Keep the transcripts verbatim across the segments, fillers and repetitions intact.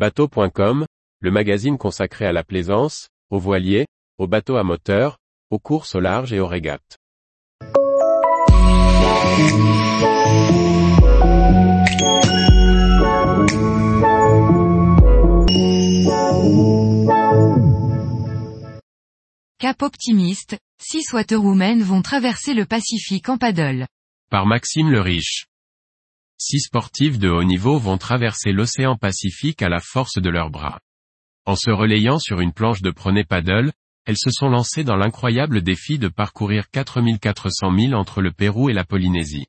Bateau point com, le magazine consacré à la plaisance, aux voiliers, aux bateaux à moteur, aux courses au large et aux régates. Cap Optimiste, six Waterwomen vont traverser le Pacifique en paddle. Par Maxime Leriche. Six sportives de haut niveau vont traverser l'océan Pacifique à la force de leurs bras. En se relayant sur une planche de prone paddle, elles se sont lancées dans l'incroyable défi de parcourir quatre mille quatre cents milles entre le Pérou et la Polynésie.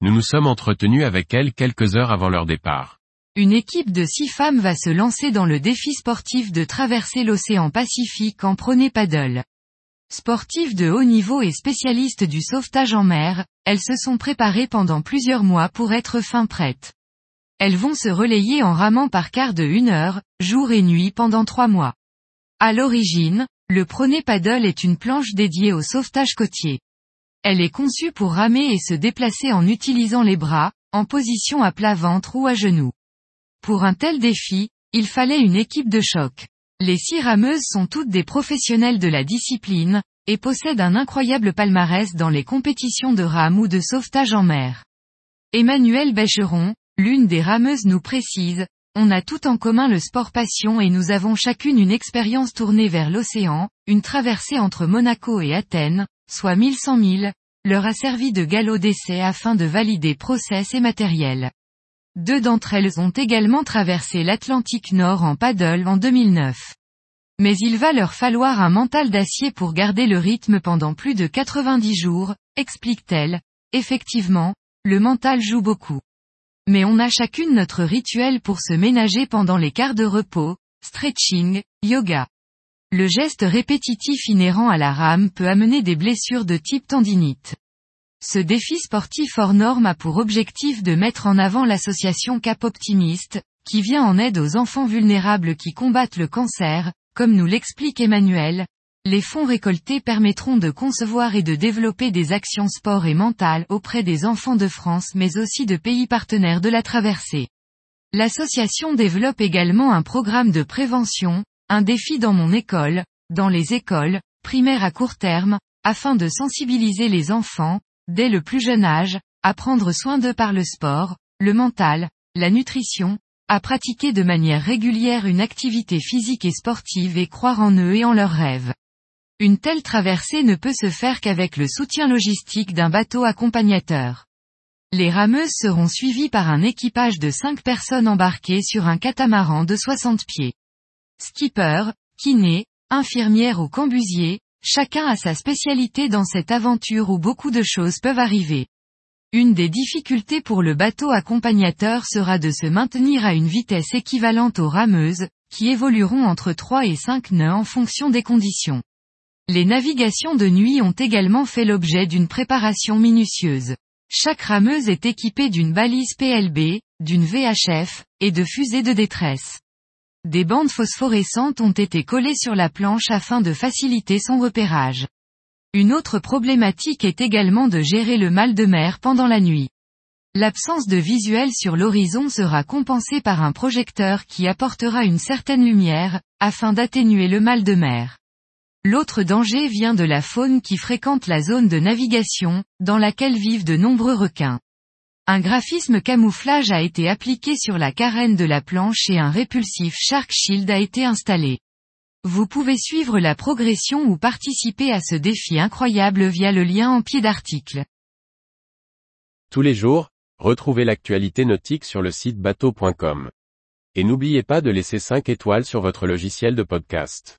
Nous nous sommes entretenus avec elles quelques heures avant leur départ. Une équipe de six femmes va se lancer dans le défi sportif de traverser l'océan Pacifique en prone paddle. Sportives de haut niveau et spécialistes du sauvetage en mer, elles se sont préparées pendant plusieurs mois pour être fin prêtes. Elles vont se relayer en ramant par quarts de une heure, jour et nuit pendant trois mois. À l'origine, le prone paddle est une planche dédiée au sauvetage côtier. Elle est conçue pour ramer et se déplacer en utilisant les bras, en position à plat ventre ou à genoux. Pour un tel défi, il fallait une équipe de choc. Les six rameuses sont toutes des professionnelles de la discipline, et possèdent un incroyable palmarès dans les compétitions de rame ou de sauvetage en mer. Emmanuel Becheron, l'une des rameuses, nous précise: on a tout en commun le sport passion et nous avons chacune une expérience tournée vers l'océan, une traversée entre Monaco et Athènes, soit mille cent milles, leur a servi de galop d'essai afin de valider process et matériel. Deux d'entre elles ont également traversé l'Atlantique Nord en paddle en deux mille neuf. Mais il va leur falloir un mental d'acier pour garder le rythme pendant plus de quatre-vingt-dix jours, explique-t-elle. Effectivement, le mental joue beaucoup. Mais on a chacune notre rituel pour se ménager pendant les quarts de repos, stretching, yoga. Le geste répétitif inhérent à la rame peut amener des blessures de type tendinite. Ce défi sportif hors norme a pour objectif de mettre en avant l'association Cap Optimiste, qui vient en aide aux enfants vulnérables qui combattent le cancer. Comme nous l'explique Emmanuel, les fonds récoltés permettront de concevoir et de développer des actions sport et mentales auprès des enfants de France mais aussi de pays partenaires de la traversée. L'association développe également un programme de prévention, un défi dans mon école, dans les écoles primaires à court terme, afin de sensibiliser les enfants, dès le plus jeune âge, à prendre soin d'eux par le sport, le mental, la nutrition, à pratiquer de manière régulière une activité physique et sportive et croire en eux et en leurs rêves. Une telle traversée ne peut se faire qu'avec le soutien logistique d'un bateau accompagnateur. Les rameuses seront suivies par un équipage de cinq personnes embarquées sur un catamaran de soixante pieds. Skipper, kiné, infirmière ou cambusier, chacun a sa spécialité dans cette aventure où beaucoup de choses peuvent arriver. Une des difficultés pour le bateau accompagnateur sera de se maintenir à une vitesse équivalente aux rameuses, qui évolueront entre trois et cinq nœuds en fonction des conditions. Les navigations de nuit ont également fait l'objet d'une préparation minutieuse. Chaque rameuse est équipée d'une balise P L B, d'une V H F, et de fusées de détresse. Des bandes phosphorescentes ont été collées sur la planche afin de faciliter son repérage. Une autre problématique est également de gérer le mal de mer pendant la nuit. L'absence de visuel sur l'horizon sera compensée par un projecteur qui apportera une certaine lumière, afin d'atténuer le mal de mer. L'autre danger vient de la faune qui fréquente la zone de navigation, dans laquelle vivent de nombreux requins. Un graphisme camouflage a été appliqué sur la carène de la planche et un répulsif Shark Shield a été installé. Vous pouvez suivre la progression ou participer à ce défi incroyable via le lien en pied d'article. Tous les jours, retrouvez l'actualité nautique sur le site bateau point com. Et n'oubliez pas de laisser cinq étoiles sur votre logiciel de podcast.